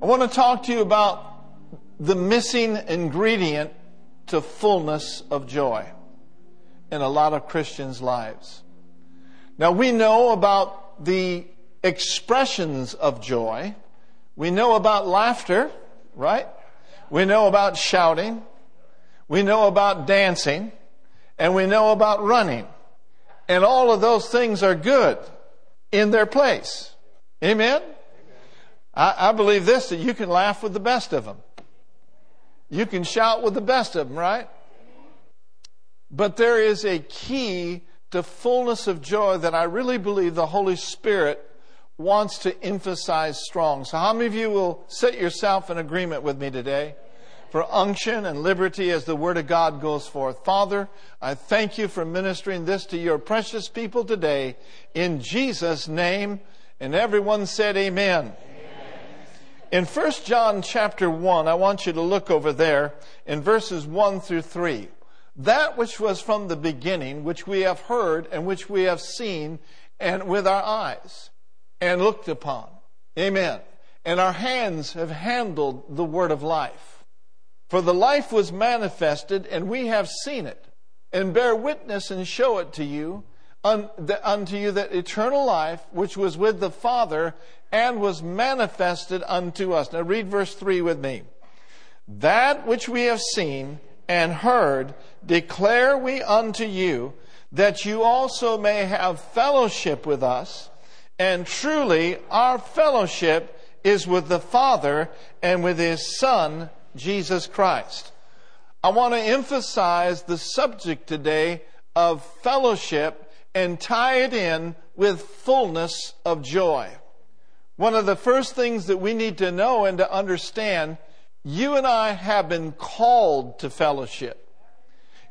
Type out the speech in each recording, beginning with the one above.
I want to talk to you about the missing ingredient to fullness of joy in a lot of Christians' lives. Now, we know about the expressions of joy. We know about laughter, right? We know about shouting. We know about dancing. And we know about running. And all of those things are good in their place. Amen? I believe this, that you can laugh with the best of them. You can shout with the best of them, right? But there is a key to fullness of joy that I really believe the Holy Spirit wants to emphasize strong. So how many of you will set yourself in agreement with me today for unction and liberty as the Word of God goes forth? Father, I thank you for ministering this to your precious people today. In Jesus' name, and everyone said amen. In 1 John chapter 1, I want you to look over there in verses 1 through 3. That which was from the beginning, which we have heard and which we have seen and with our eyes and looked upon. Amen. And our hands have handled the word of life. For the life was manifested, and we have seen it, and bear witness and show it to you, unto you that eternal life, which was with the Father and was manifested unto us. Now read verse 3 with me. That which we have seen and heard declare we unto you, that you also may have fellowship with us. And truly our fellowship is with the Father and with His Son, Jesus Christ. I want to emphasize the subject today of fellowship and tie it in with fullness of joy. One of the first things that we need to know and to understand, you and I have been called to fellowship.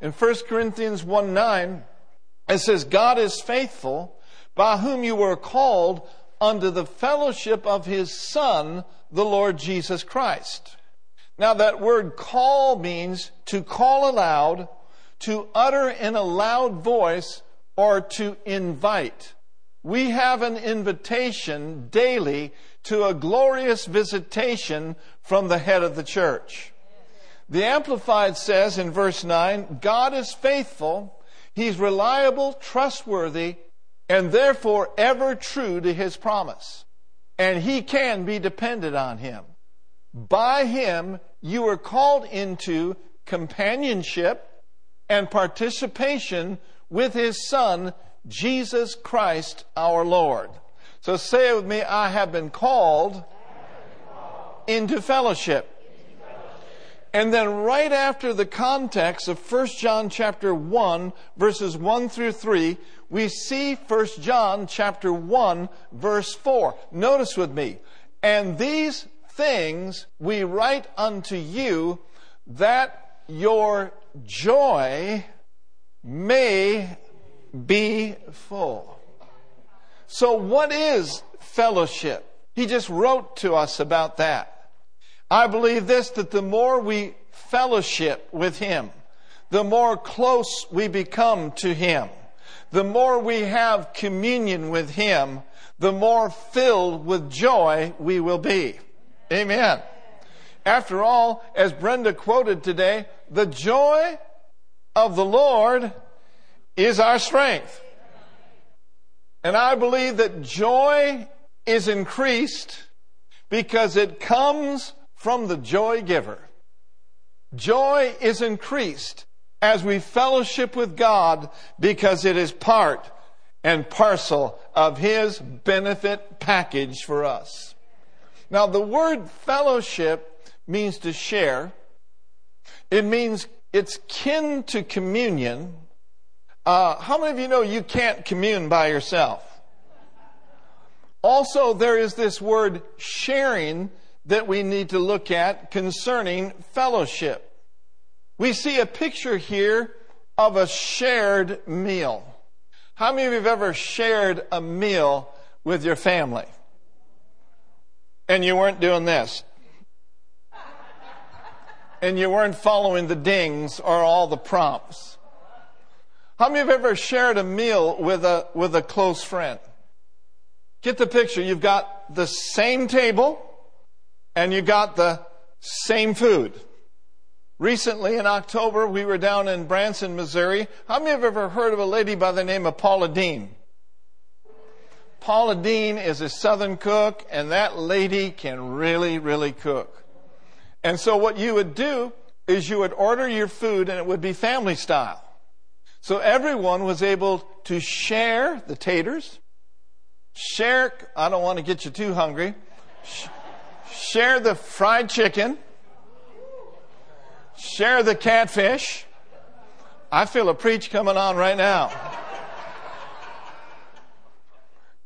In 1 Corinthians 1:9, it says, God is faithful, by whom you were called unto the fellowship of His Son, the Lord Jesus Christ. Now that word call means to call aloud, to utter in a loud voice, or to invite. We have an invitation daily to a glorious visitation from the head of the church. The Amplified says in verse 9, God is faithful, He's reliable, trustworthy, and therefore ever true to His promise. And He can be depended on Him. By Him, you are called into companionship and participation with His Son, Jesus Christ our Lord. So say it with me, I have been called into fellowship. And then right after the context of 1 John chapter 1, verses 1 through 3, we see 1 John chapter 1, verse 4. Notice with me, and these things we write unto you, that your joy may be full. So what is fellowship? He just wrote to us about that. I believe this, that the more we fellowship with Him, the more close we become to Him, the more we have communion with Him, the more filled with joy we will be. Amen. After all, as Brenda quoted today, the joy of the Lord is our strength. And I believe that joy is increased because it comes from the joy giver. Joy is increased as we fellowship with God, because it is part and parcel of His benefit package for us. Now, the word fellowship means to share. It means it's kin to communion. How many of you know you can't commune by yourself? Also, there is this word sharing that we need to look at concerning fellowship. We see a picture here of a shared meal. How many of you have ever shared a meal with your family? And you weren't doing this. And you weren't following the dings or all the prompts. How many have ever shared a meal with a close friend? Get the picture. You've got the same table and you got the same food. Recently, in October, we were down in Branson, Missouri. How many have ever heard of a lady by the name of Paula Deen? Paula Deen is a Southern cook, and that lady can really, really cook. And so what you would do is you would order your food, and it would be family style. So everyone was able to share the taters, share, I don't want to get you too hungry, share the fried chicken, share the catfish. I feel a preach coming on right now.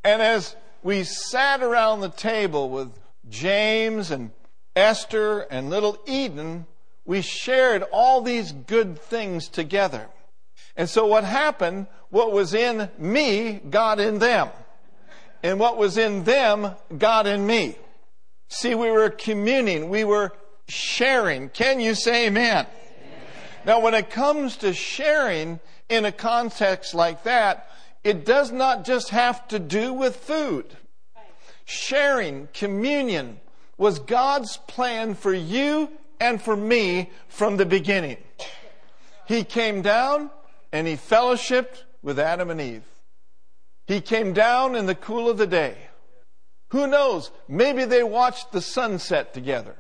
And as we sat around the table with James and Esther and little Eden, we shared all these good things together. And so what happened, what was in me got in them. And what was in them got in me. See, we were communing, we were sharing. Can you say amen? Amen? Now, when it comes to sharing in a context like that, it does not just have to do with food. Sharing, communion, was God's plan for you and for me from the beginning. He came down and he fellowshiped with Adam and Eve. He came down in the cool of the day. Who knows? Maybe they watched the sunset together.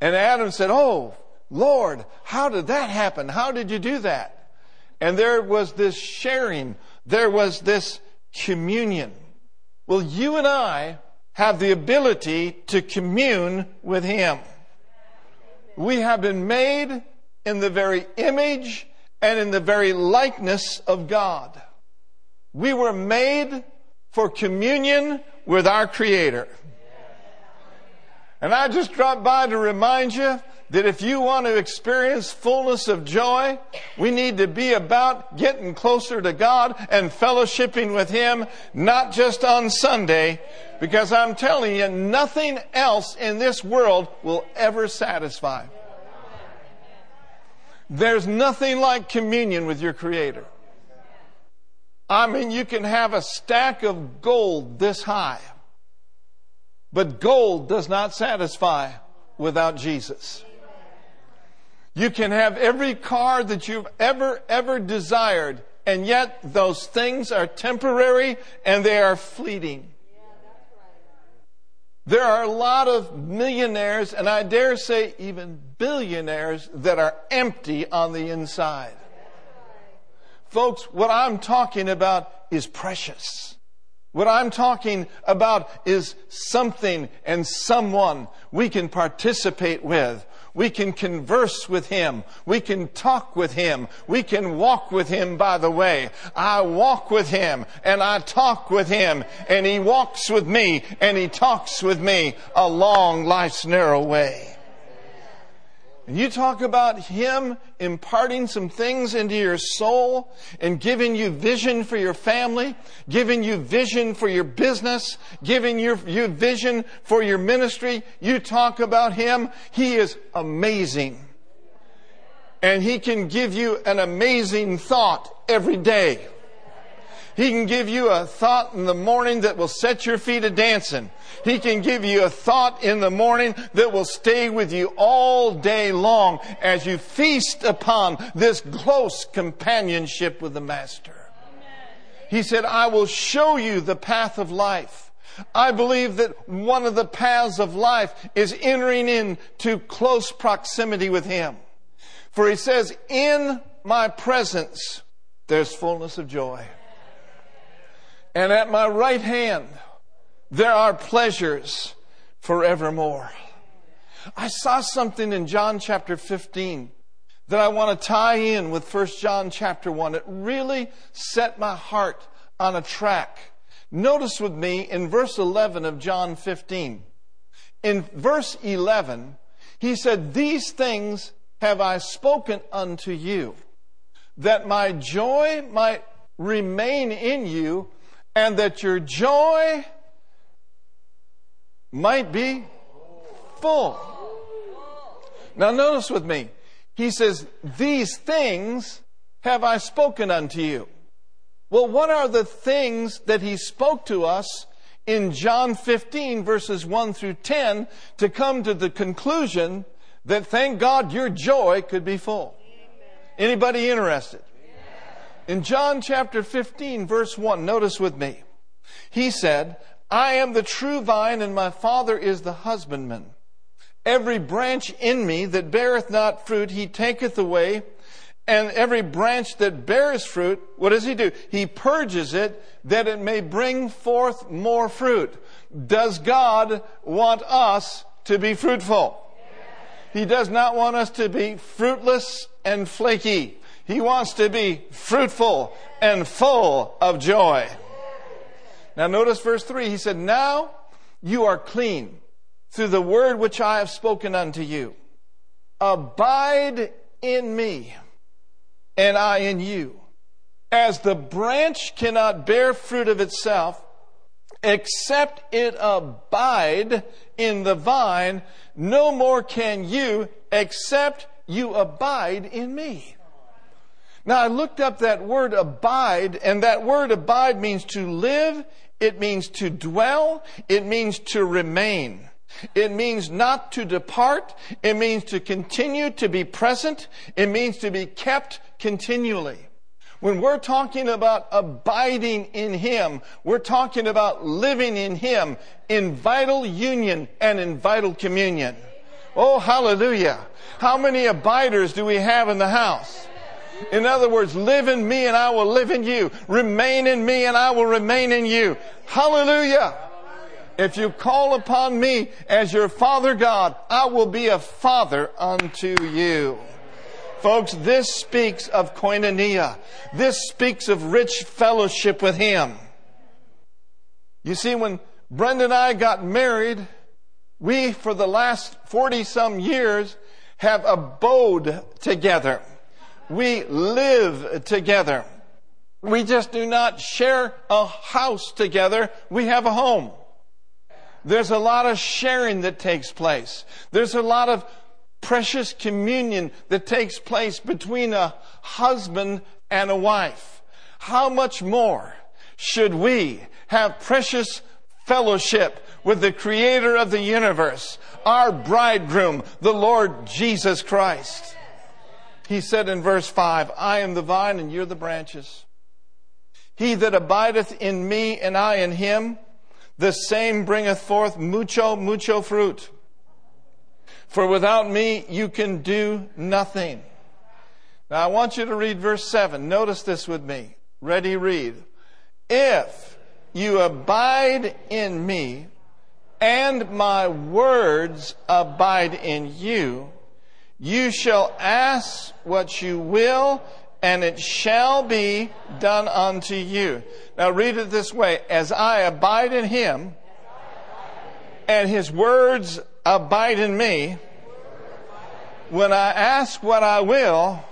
And Adam said, "Oh, Lord, how did that happen? How did you do that?" And there was this sharing. There was this communion. Well, you and I have the ability to commune with Him. We have been made in the very image and in the very likeness of God. We were made for communion with our Creator. And I just dropped by to remind you that if you want to experience fullness of joy, we need to be about getting closer to God and fellowshipping with Him, not just on Sunday, because I'm telling you, nothing else in this world will ever satisfy. There's nothing like communion with your Creator. I mean, you can have a stack of gold this high. But gold does not satisfy without Jesus. You can have every car that you've ever desired, and yet those things are temporary and they are fleeting. There are a lot of millionaires, and I dare say even billionaires, that are empty on the inside. Folks, what I'm talking about is precious. What I'm talking about is something and someone we can participate with. We can converse with Him. We can talk with Him. We can walk with Him by the way. I walk with Him and I talk with Him, and He walks with me and He talks with me along life's narrow way. And you talk about Him imparting some things into your soul and giving you vision for your family, giving you vision for your business, giving you vision for your ministry. You talk about Him. He is amazing. And He can give you an amazing thought every day. He can give you a thought in the morning that will set your feet a-dancing. He can give you a thought in the morning that will stay with you all day long as you feast upon this close companionship with the Master. He said, "I will show you the path of life." I believe that one of the paths of life is entering into close proximity with Him. For He says, "In my presence, there's fullness of joy. And at my right hand, there are pleasures forevermore." I saw something in John chapter 15 that I want to tie in with 1 John chapter 1. It really set my heart on a track. Notice with me in verse 11 of John 15. In verse 11, He said, "These things have I spoken unto you, that my joy might remain in you, and that your joy might be full." Now notice with me. He says, "These things have I spoken unto you." Well, what are the things that He spoke to us in John 15 verses 1 through 10 to come to the conclusion that, thank God, your joy could be full. Anybody interested? In John chapter 15 verse 1, notice with me. He said, I am the true vine, and my Father is the husbandman. Every branch in me that beareth not fruit, he taketh away. And every branch that bears fruit, what does he do? He purges it, that it may bring forth more fruit. Does God want us to be fruitful? He does not want us to be fruitless and flaky. He wants to be fruitful and full of joy. Now notice verse 3. He said, now you are clean through the word which I have spoken unto you. Abide in me, and I in you. As the branch cannot bear fruit of itself, except it abide in the vine, no more can you, except you abide in me. Now, I looked up that word abide, and that word abide means to live, it means to dwell, it means to remain. It means not to depart. It means to continue to be present. It means to be kept continually. When we're talking about abiding in Him, we're talking about living in Him in vital union and in vital communion. Oh, hallelujah. How many abiders do we have in the house? In other words, live in me and I will live in you. Remain in me and I will remain in you. Hallelujah. If you call upon me as your Father God, I will be a father unto you. Folks, this speaks of koinonia. This speaks of rich fellowship with Him. You see, when Brenda and I got married, we, for the last 40-some years, have abode together. We live together. We just do not share a house together. We have a home. There's a lot of sharing that takes place. There's a lot of precious communion that takes place between a husband and a wife. How much more should we have precious fellowship with the Creator of the universe, our bridegroom, the Lord Jesus Christ? He said in verse 5, I am the vine and you're the branches. He that abideth in me and I in him, the same bringeth forth mucho fruit. For without me you can do nothing. Now I want you to read verse 7. Notice this with me. Ready, read. If you abide in me and my words abide in you, you shall ask what you will, and it shall be done unto you. Now read it this way. As I abide in him, and his words abide in me, when I ask what I will,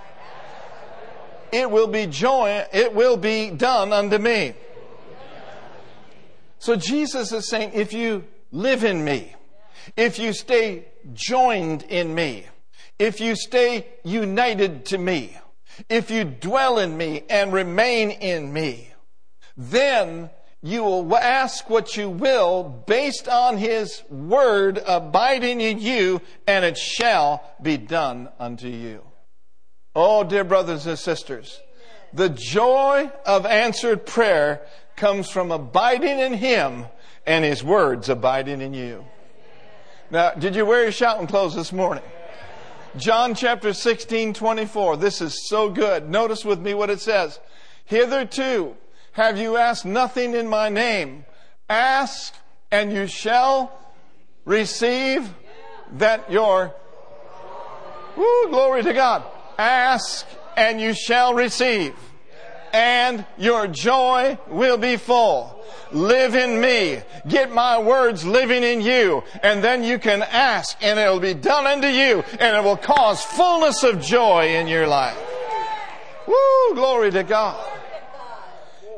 it will be done unto me. So Jesus is saying, if you live in me, if you stay joined in me, if you stay united to me, if you dwell in me and remain in me, then you will ask what you will based on his word abiding in you, and it shall be done unto you. Oh, dear brothers and sisters, the joy of answered prayer comes from abiding in him and his words abiding in you. Now, did you wear your shouting clothes this morning? John chapter 16:24. This is so good. Notice with me what it says. Hitherto have you asked nothing in my name. Ask and you shall receive that your... Woo, glory to God. Ask and you shall receive, and your joy will be full. Live in me. Get my words living in you. And then you can ask and it will be done unto you. And it will cause fullness of joy in your life. Woo, glory to God.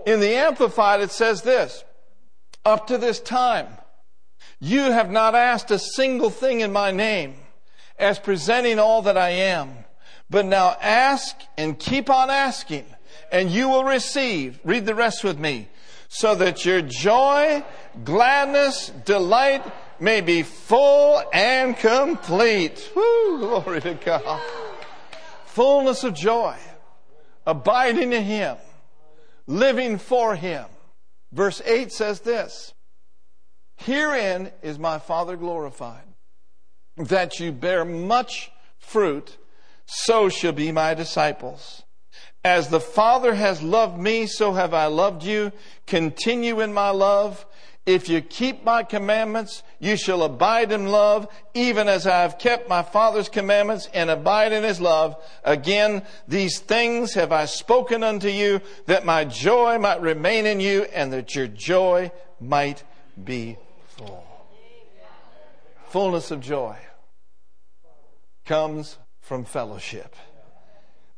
In the Amplified it says this. Up to this time, you have not asked a single thing in my name, as presenting all that I am. But now ask and keep on asking, and you will receive. Read the rest with me. so that your joy, gladness, delight may be full and complete. Woo, glory to God. Fullness of joy, abiding in Him, living for Him. Verse 8 says this, "Herein is my Father glorified, that you bear much fruit, so shall be my disciples. As the Father has loved me, so have I loved you. Continue in my love. If you keep my commandments, you shall abide in love, even as I have kept my Father's commandments and abide in His love. Again, these things have I spoken unto you, that my joy might remain in you, and that your joy might be full." Fullness of joy comes from fellowship.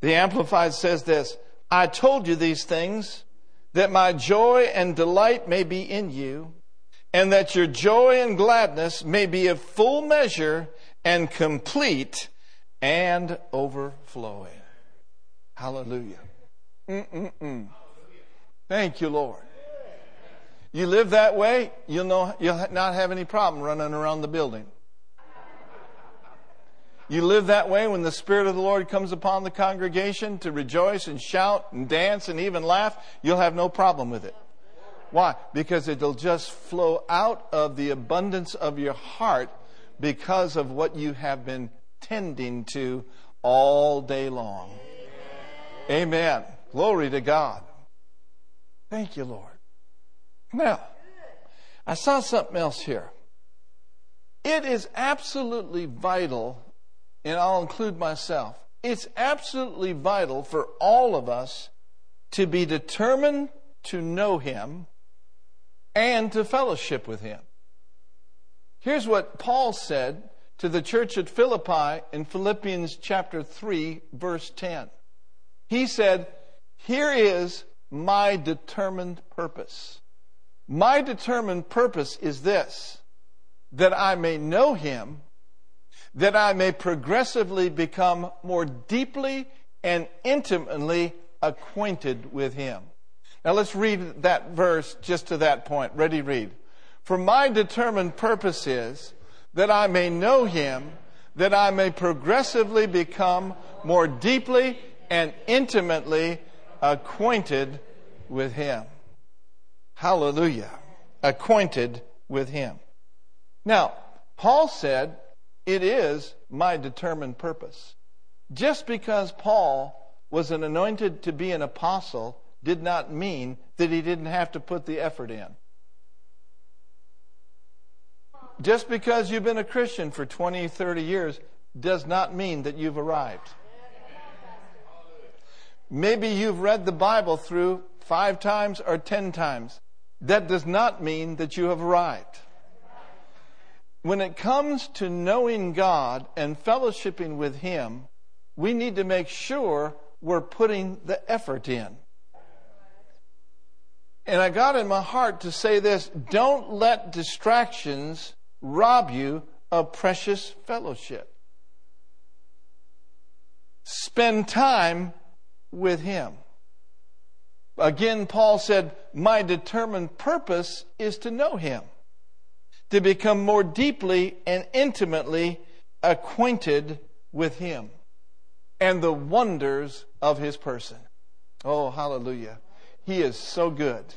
The Amplified says this, "I told you these things, that my joy and delight may be in you, and that your joy and gladness may be of full measure and complete and overflowing." Hallelujah. Thank you, Lord. You live that way, you'll not have any problem running around the building. You live that way when the Spirit of the Lord comes upon the congregation to rejoice and shout and dance and even laugh, you'll have no problem with it. Why? Because it'll just flow out of the abundance of your heart because of what you have been tending to all day long. Amen. Glory to God. Thank you, Lord. Now, I saw something else here. It is absolutely vital, and I'll include myself, it's absolutely vital for all of us to be determined to know Him and to fellowship with Him. Here's what Paul said to the church at Philippi in Philippians chapter 3, verse 10. He said, "Here is my determined purpose." My determined purpose is this, that I may know Him, that I may progressively become more deeply and intimately acquainted with Him. Now let's read that verse just to that point. Ready, read. "For my determined purpose is that I may know Him, that I may progressively become more deeply and intimately acquainted with Him." Hallelujah. Acquainted with Him. Now, Paul said, "It is my determined purpose." Just because Paul was an anointed to be an apostle did not mean that he didn't have to put the effort in. Just because you've been a Christian for 20, 30 years does not mean that you've arrived. Maybe you've read the Bible through 5 times or 10 times. That does not mean that you have arrived. When it comes to knowing God and fellowshipping with Him, we need to make sure we're putting the effort in. And I got in my heart to say this, don't let distractions rob you of precious fellowship. Spend time with Him. Again, Paul said, "My determined purpose is to know Him, to become more deeply and intimately acquainted with Him and the wonders of His person." Oh, hallelujah. He is so good.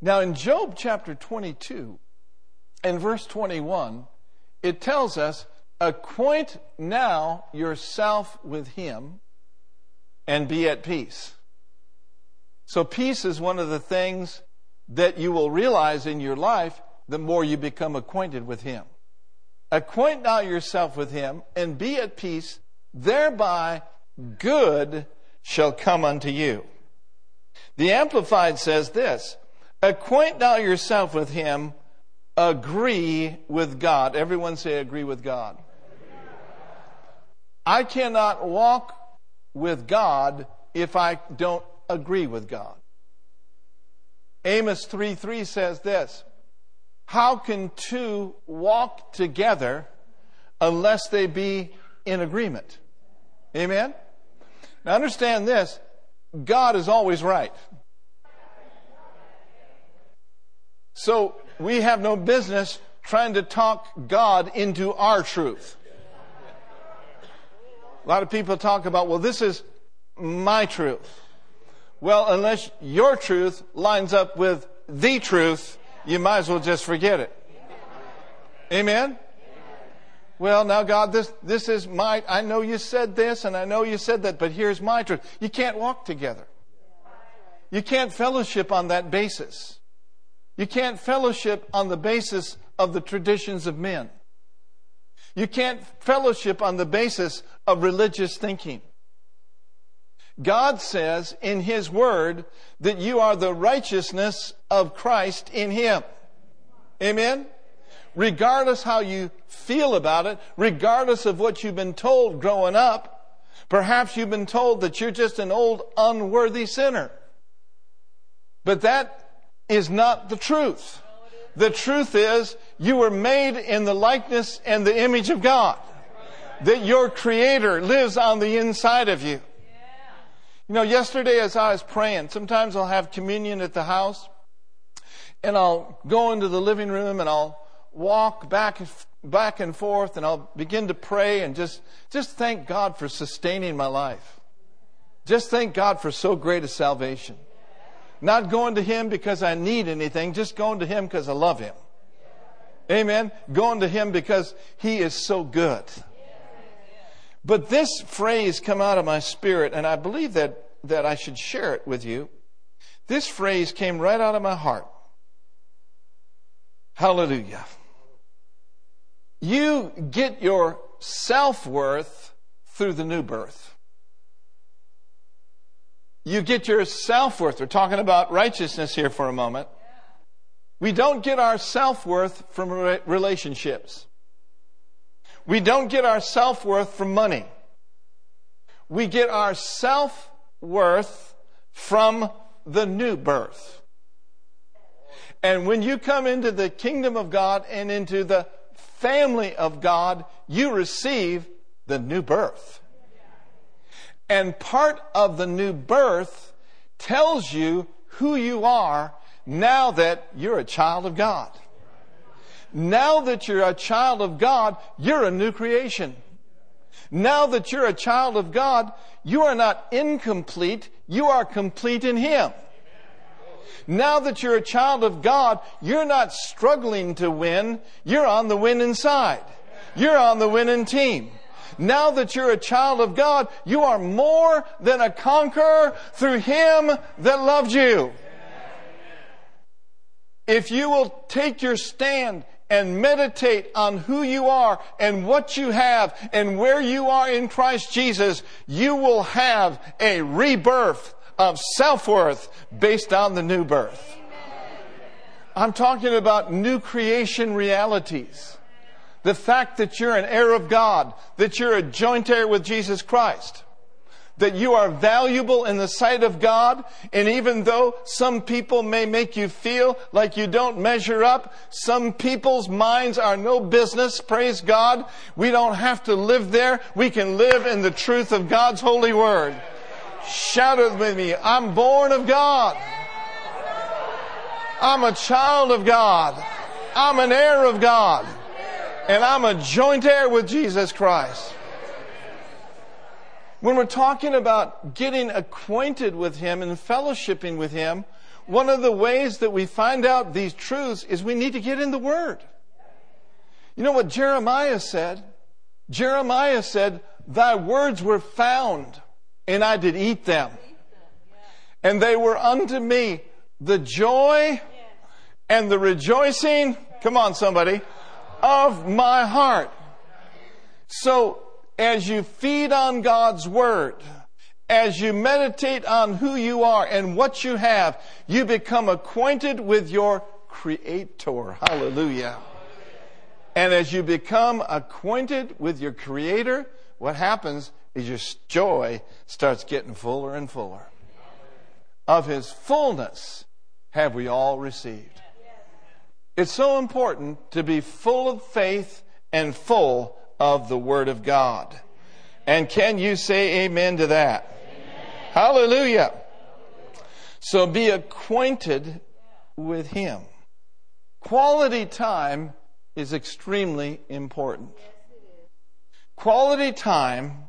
Now in Job chapter 22 and verse 21, it tells us, "Acquaint now yourself with Him and be at peace." So peace is one of the things that you will realize in your life the more you become acquainted with Him. "Acquaint now yourself with Him and be at peace, thereby good shall come unto you." The Amplified says this, "Acquaint now yourself with Him, agree with God." Everyone say, "Agree with God." I cannot walk with God if I don't agree with God. Amos 3:3 says this, "How can two walk together unless they be in agreement?" Amen? Now understand this, God is always right. So we have no business trying to talk God into our truth. A lot of people talk about, well, this is my truth. Well, unless your truth lines up with the truth, you might as well just forget it. Amen? Well, now, God, this is my... I know you said this and I know you said that, but here's my truth. You can't walk together. You can't fellowship on that basis. You can't fellowship on the basis of the traditions of men. You can't fellowship on the basis of religious thinking. God says in His Word that you are the righteousness of Christ in Him. Amen? Regardless how you feel about it, regardless of what you've been told growing up, perhaps you've been told that you're just an old unworthy sinner. But that is not the truth. The truth is, you were made in the likeness and the image of God. That your Creator lives on the inside of you. You know, yesterday as I was praying, sometimes I'll have communion at the house, and I'll go into the living room and I'll walk back and forth, and I'll begin to pray and just thank God for sustaining my life. Just thank God for so great a salvation. Not going to Him because I need anything, just going to Him because I love Him. Amen? Going to Him because He is so good. But this phrase come out of my spirit, and I believe that I should share it with you. This phrase came right out of my heart. Hallelujah. You get your self-worth through the new birth. You get your self-worth. We're talking about righteousness here for a moment. We don't get our self-worth from relationships. We don't get our self-worth from money. We get our self-worth from the new birth. And when you come into the kingdom of God and into the family of God, you receive the new birth. And part of the new birth tells you who you are now that you're a child of God. Now that you're a child of God, you're a new creation. Now that you're a child of God, you are not incomplete, you are complete in Him. Now that you're a child of God, you're not struggling to win, you're on the winning side. You're on the winning team. Now that you're a child of God, you are more than a conqueror through Him that loved you. If you will take your stand and meditate on who you are and what you have and where you are in Christ Jesus, you will have a rebirth of self-worth based on the new birth. I'm talking about new creation realities. The fact that you're an heir of God, that you're a joint heir with Jesus Christ, that you are valuable in the sight of God, and even though some people may make you feel like you don't measure up, some people's minds are no business, praise God. We don't have to live there. We can live in the truth of God's holy word. Shout it with me. I'm born of God. I'm a child of God. I'm an heir of God. And I'm a joint heir with Jesus Christ. When we're talking about getting acquainted with Him and fellowshipping with Him, one of the ways that we find out these truths is we need to get in the Word. You know what Jeremiah said? Jeremiah said, "Thy words were found, and I did eat them. And they were unto me the joy and the rejoicing," come on somebody, "of my heart." So, as you feed on God's Word, as you meditate on who you are and what you have, you become acquainted with your Creator. Hallelujah. And as you become acquainted with your Creator, what happens is your joy starts getting fuller and fuller. Of His fullness have we all received. It's so important to be full of faith and full of the Word of God. And can you say amen to that? Amen. Hallelujah. So be acquainted with Him. Quality time is extremely important. Yes, it is. Quality time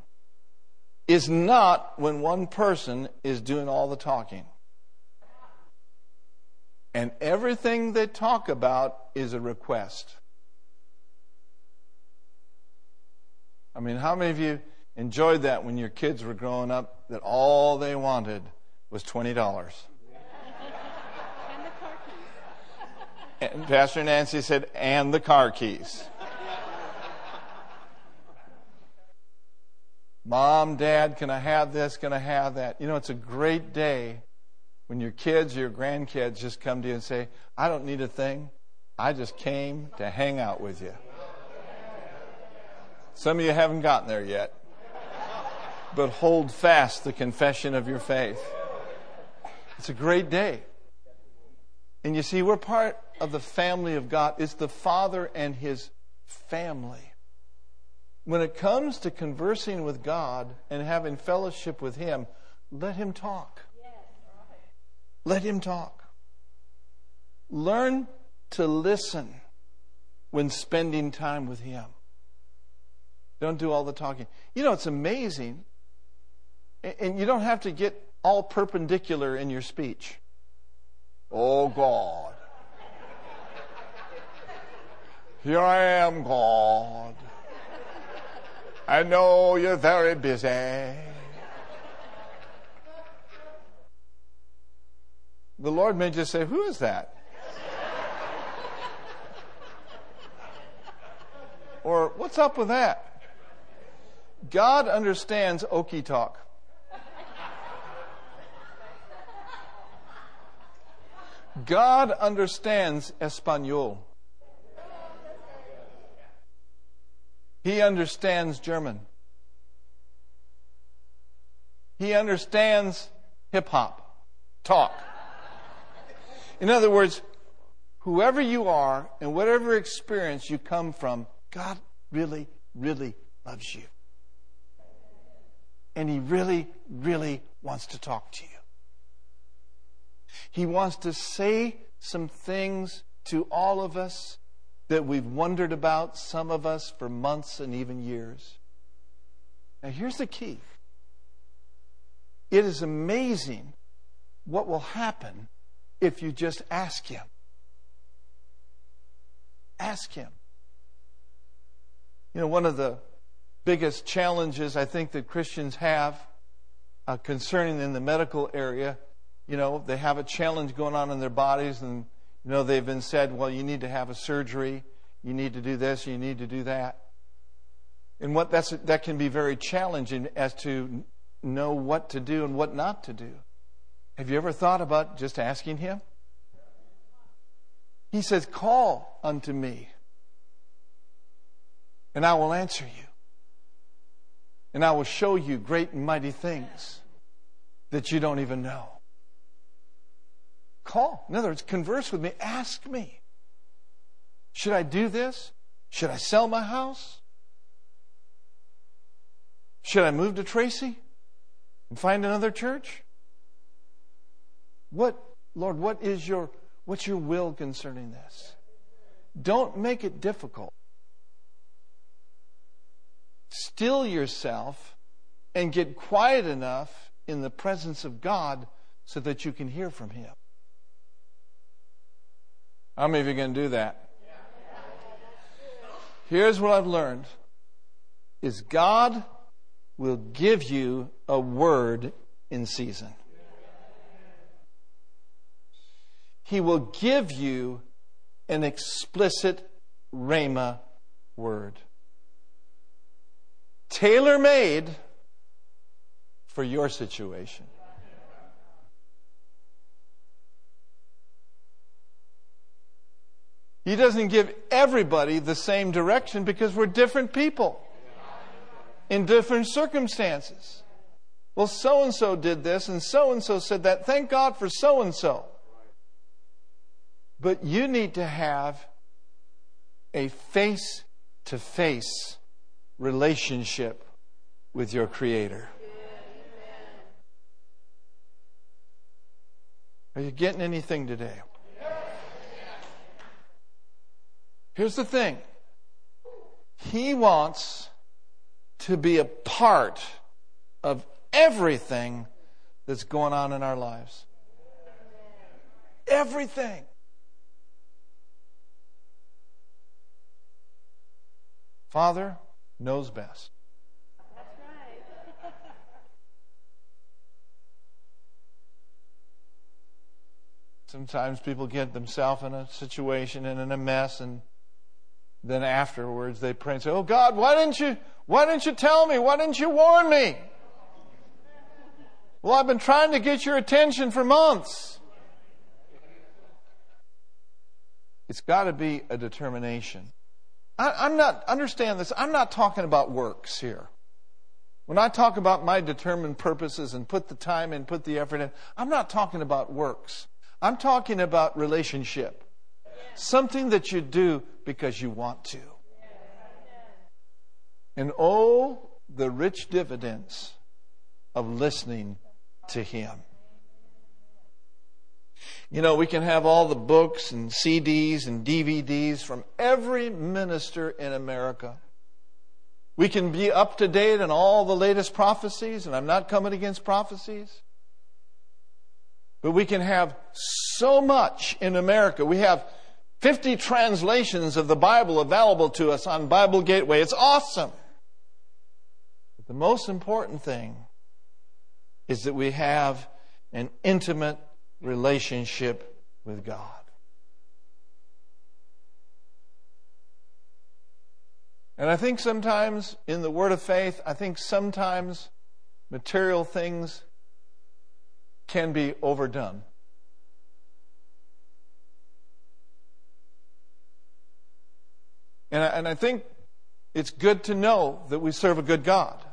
is not when one person is doing all the talking. And everything they talk about is a request. I mean, how many of you enjoyed that when your kids were growing up, that all they wanted was $20? And Pastor Nancy said, and the car keys. Mom, Dad, can I have this? Can I have that? You know, it's a great day when your kids, your grandkids just come to you and say, I don't need a thing. I just came to hang out with you. Some of you haven't gotten there yet. But hold fast the confession of your faith. It's a great day. And you see, we're part of the family of God. It's the Father and His family. When it comes to conversing with God and having fellowship with Him, let Him talk. Let Him talk. Learn to listen when spending time with Him. Don't do all the talking. You know, it's amazing. And you don't have to get all perpendicular in your speech. Oh, God. Here I am, God. I know you're very busy. The Lord may just say, who is that? Or, what's up with that? God understands okey talk. God understands Espanol. He understands German. He understands hip-hop talk. In other words, whoever you are and whatever experience you come from, God really, really loves you. And He really, really wants to talk to you. He wants to say some things to all of us that we've wondered about, some of us for months and even years. Now here's the key. It is amazing what will happen if you just ask Him. Ask Him. You know, one of the biggest challenges I think that Christians have concerning in the medical area, you know, they have a challenge going on in their bodies, and, you know, they've been said, well, you need to have a surgery, you need to do this, you need to do that. And that can be very challenging as to know what to do and what not to do. Have you ever thought about just asking Him? He says, call unto me, and I will answer you, and I will show you great and mighty things that you don't even know. Call. In other words, converse with me. Ask me. Should I do this? Should I sell my house? Should I move to Tracy and find another church? What, Lord, what's your will concerning this? Don't make it difficult. Still yourself and get quiet enough in the presence of God so that you can hear from Him. How many of you are going to do that? Here's what I've learned, is God will give you a word in season. He will give you an explicit rhema word. Tailor-made for your situation. He doesn't give everybody the same direction because we're different people in different circumstances. Well, so-and-so did this and so-and-so said that. Thank God for so-and-so. But you need to have a face-to-face relationship with your Creator. Are you getting anything today? Here's the thing. He wants to be a part of everything that's going on in our lives. Everything. Father knows best. That's right. Sometimes people get themselves in a situation and in a mess, and then afterwards they pray and say, "Oh God, why didn't you tell me? Why didn't you warn me? Well, I've been trying to get your attention for months." It's got to be a determination. I'm not talking about works here. When I talk about my determined purposes and put the time in, put the effort in, I'm not talking about works. I'm talking about relationship. Something that you do because you want to. And oh, the rich dividends of listening to Him. You know, we can have all the books and CDs and DVDs from every minister in America. We can be up to date on all the latest prophecies, and I'm not coming against prophecies. But we can have so much in America. We have 50 translations of the Bible available to us on Bible Gateway. It's awesome. But the most important thing is that we have an intimate relationship with God. And I think sometimes in the Word of Faith, I think sometimes material things can be overdone. And I think it's good to know that we serve a good God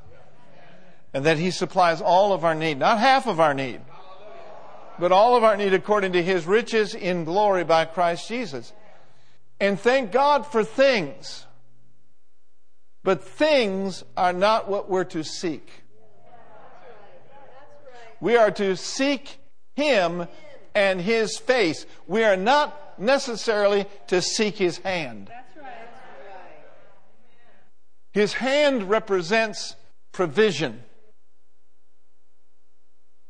and that He supplies all of our need, not half of our need, but all of our need according to His riches in glory by Christ Jesus. And thank God for things. But things are not what we're to seek. We are to seek Him and His face. We are not necessarily to seek His hand. His hand represents provision.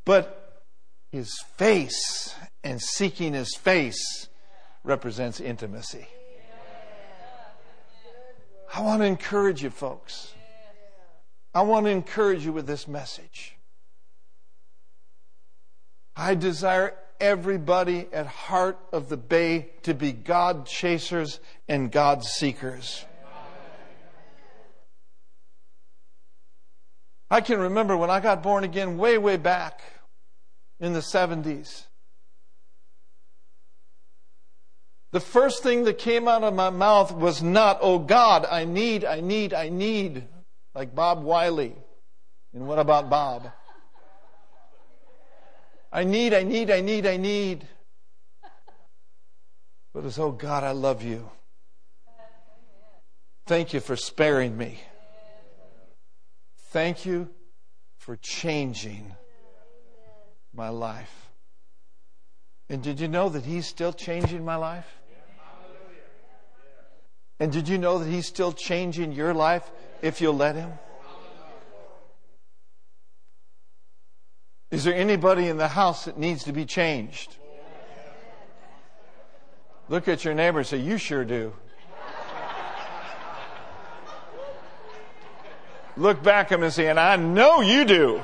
But His face and seeking His face represents intimacy. I want to encourage you, folks. I want to encourage you with this message. I desire everybody at Heart of the Bay to be God chasers and God seekers. I can remember when I got born again way, way back in the 70s. The first thing that came out of my mouth was not, "Oh God, I need, like Bob Wiley in What About Bob. I need. But it was, "Oh God, I love you. Thank you for sparing me. Thank you for changing my life." And did you know that He's still changing my life? And did you know that He's still changing your life if you'll let Him? Is there anybody in the house that needs to be changed? Look at your neighbor and say, "You sure do." Look back at him and say, "And I know you do."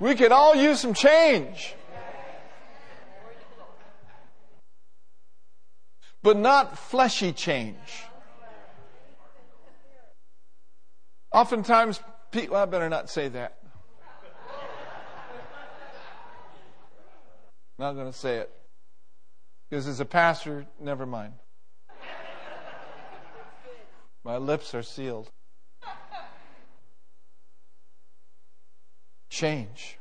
We could all use some change. But not fleshy change. Oftentimes, people, I better not say that. I'm not going to say it. Because as a pastor, never mind. My lips are sealed. Change.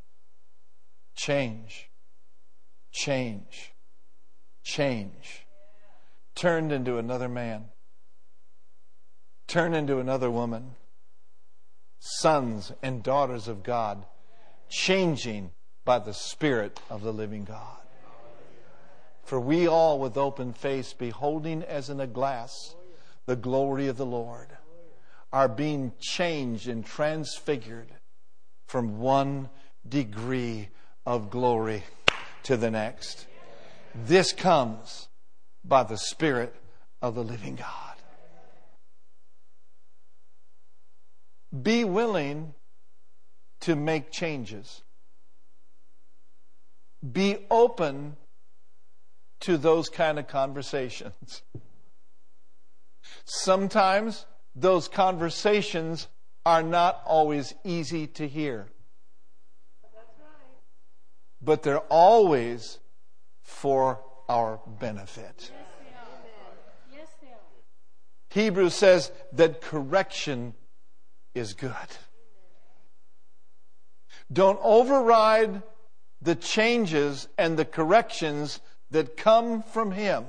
Turned into another man. Turn into another woman. Sons and daughters of God. Changing by the Spirit of the living God. For we all with open face, beholding as in a glass the glory of the Lord, are being changed and transfigured from one degree of glory to the next. This comes by the Spirit of the living God. Be willing to make changes. Be open to those kind of conversations. Sometimes those conversations are not always easy to hear. But they're always for our benefit. Hebrews says that correction is good. Don't override the changes and the corrections that come from Him.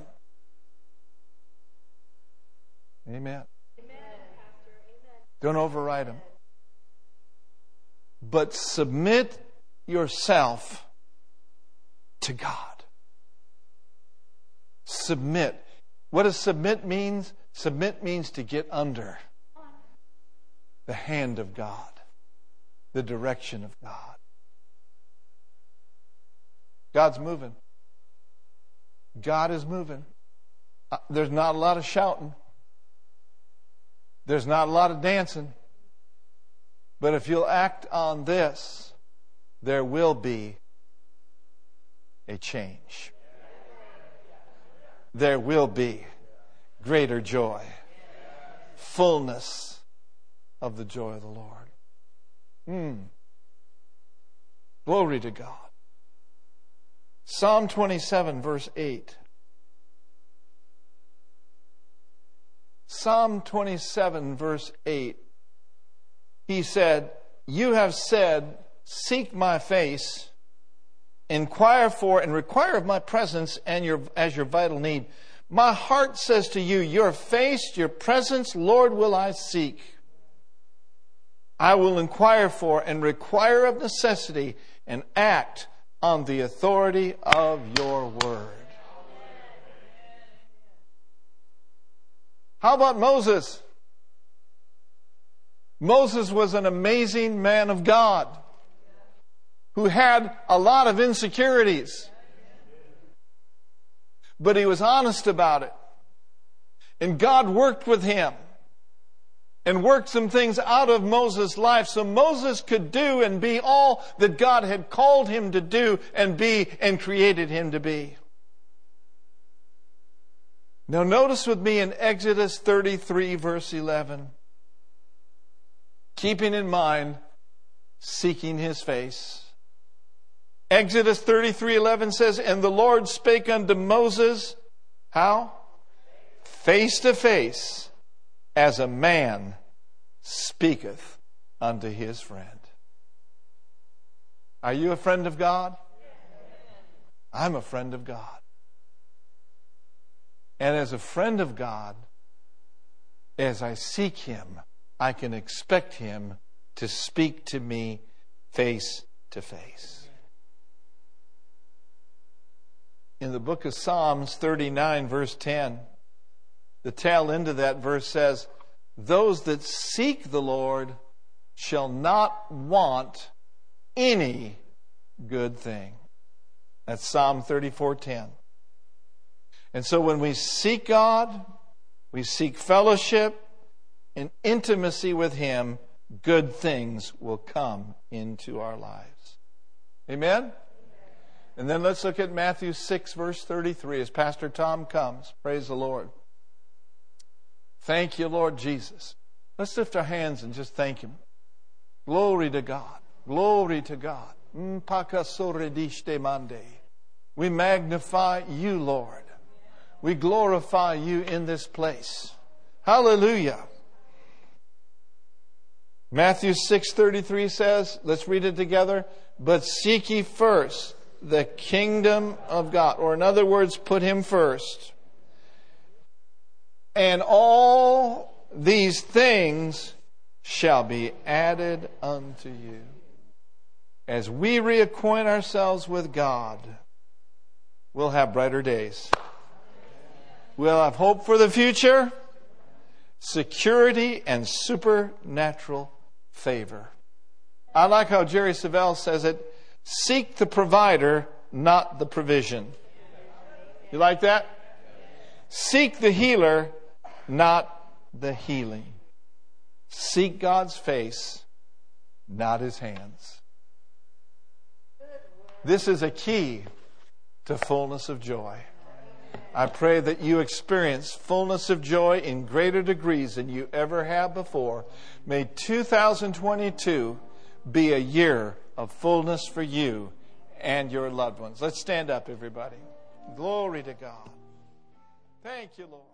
Amen. Don't override them. But submit yourself to God. Submit. What does submit mean? Submit means to get under the hand of God, the direction of God. God's moving. God is moving. There's not a lot of shouting. There's not a lot of dancing. But if you'll act on this, there will be a change. There will be greater joy. Fullness of the joy of the Lord. Glory to God. Psalm 27, verse 8. Psalm 27, verse 8. He said, "You have said, seek my face, inquire for and require of my presence and as your vital need. My heart says to you, your face, your presence, Lord, will I seek. I will inquire for and require of necessity and act on the authority of your word." How about Moses? Moses was an amazing man of God who had a lot of insecurities. But he was honest about it. And God worked with him and worked some things out of Moses' life so Moses could do and be all that God had called him to do and be and created him to be. Now notice with me in Exodus 33 verse 11. Keeping in mind seeking His face. Exodus 33:11 says, "And the Lord spake unto Moses," how? "Face to face, as a man speaketh unto his friend." Are you a friend of God? I'm a friend of God. And as a friend of God, as I seek Him, I can expect Him to speak to me face to face. In the book of Psalms 39, verse 10, the tail end of that verse says, "Those that seek the Lord shall not want any good thing." That's Psalm 34:10. And so when we seek God, we seek fellowship and intimacy with Him, good things will come into our lives. Amen? And then let's look at Matthew 6, verse 33, as Pastor Tom comes. Praise the Lord. Thank you, Lord Jesus. Let's lift our hands and just thank Him. Glory to God. Glory to God. We magnify You, Lord. We glorify You in this place. Hallelujah. Matthew 6:33 says, let's read it together. "But seek ye first the kingdom of God." Or in other words, put Him first. "And all these things shall be added unto you." as we reacquaint ourselves with God, we'll have brighter days. We'll have hope for the future, security, and supernatural favor. I like how Jerry Savelle says it, seek the provider, not the provision. You like that? Seek the healer, not the healing. Seek God's face, not His hands. This is a key to fullness of joy. I pray that you experience fullness of joy in greater degrees than you ever have before. May 2022 be a year of fullness for you and your loved ones. Let's stand up, everybody. Glory to God. Thank you, Lord.